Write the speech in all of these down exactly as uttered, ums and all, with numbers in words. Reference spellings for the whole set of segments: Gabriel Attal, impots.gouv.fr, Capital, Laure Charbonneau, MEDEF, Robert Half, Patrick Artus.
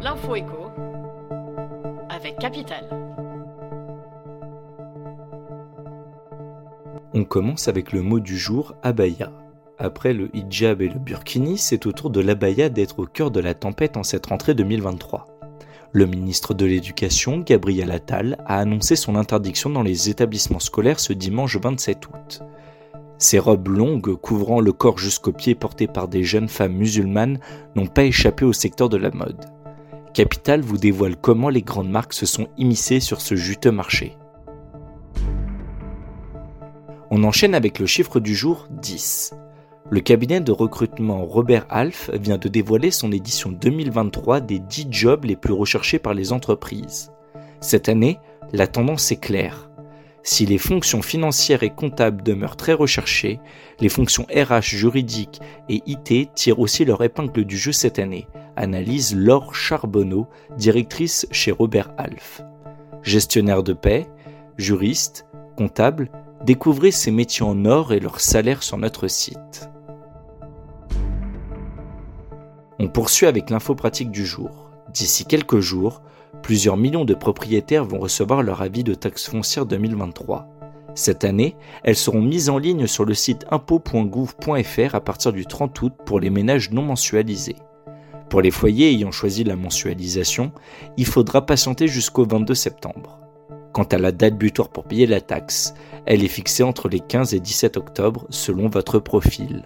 L'info éco avec Capital. On commence avec le mot du jour, abaya. Après le hijab et le burkini, c'est au tour de l'abaya d'être au cœur de la tempête en cette rentrée deux mille vingt-trois. Le ministre de l'Éducation, Gabriel Attal, a annoncé son interdiction dans les établissements scolaires ce dimanche vingt-sept août. Ces robes longues, couvrant le corps jusqu'aux pieds, portées par des jeunes femmes musulmanes, n'ont pas échappé au secteur de la mode. Capital vous dévoile comment les grandes marques se sont immiscées sur ce juteux marché. On enchaîne avec le chiffre du jour, dix. Le cabinet de recrutement Robert Half vient de dévoiler son édition deux mille vingt-trois des dix jobs les plus recherchés par les entreprises. Cette année, la tendance est claire. Si les fonctions financières et comptables demeurent très recherchées, les fonctions R H, juridiques et I T tirent aussi leur épingle du jeu cette année, analyse Laure Charbonneau, directrice chez Robert Half. Gestionnaire de paix, juriste, comptable, découvrez ces métiers en or et leurs salaires sur notre site. On poursuit avec l'info pratique du jour. D'ici quelques jours, plusieurs millions de propriétaires vont recevoir leur avis de taxe foncière deux mille vingt-trois. Cette année, elles seront mises en ligne sur le site impots point gouv point f r à partir du trente août pour les ménages non mensualisés. Pour les foyers ayant choisi la mensualisation, il faudra patienter jusqu'au vingt-deux septembre. Quant à la date butoir pour payer la taxe, elle est fixée entre les quinze et dix-sept octobre selon votre profil.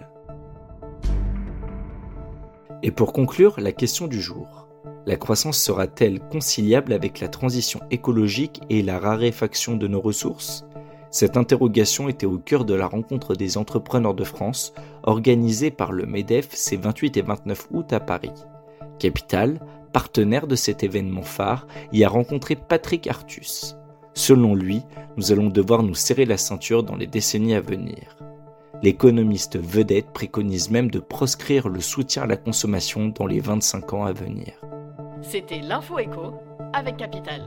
Et pour conclure, la question du jour. La croissance sera-t-elle conciliable avec la transition écologique et la raréfaction de nos ressources ? Cette interrogation était au cœur de la rencontre des entrepreneurs de France, organisée par le MEDEF ces vingt-huit et vingt-neuf août à Paris. Capital, partenaire de cet événement phare, y a rencontré Patrick Artus. Selon lui, nous allons devoir nous serrer la ceinture dans les décennies à venir. L'économiste vedette préconise même de proscrire le soutien à la consommation dans les vingt-cinq ans à venir. C'était l'Info Éco avec Capital.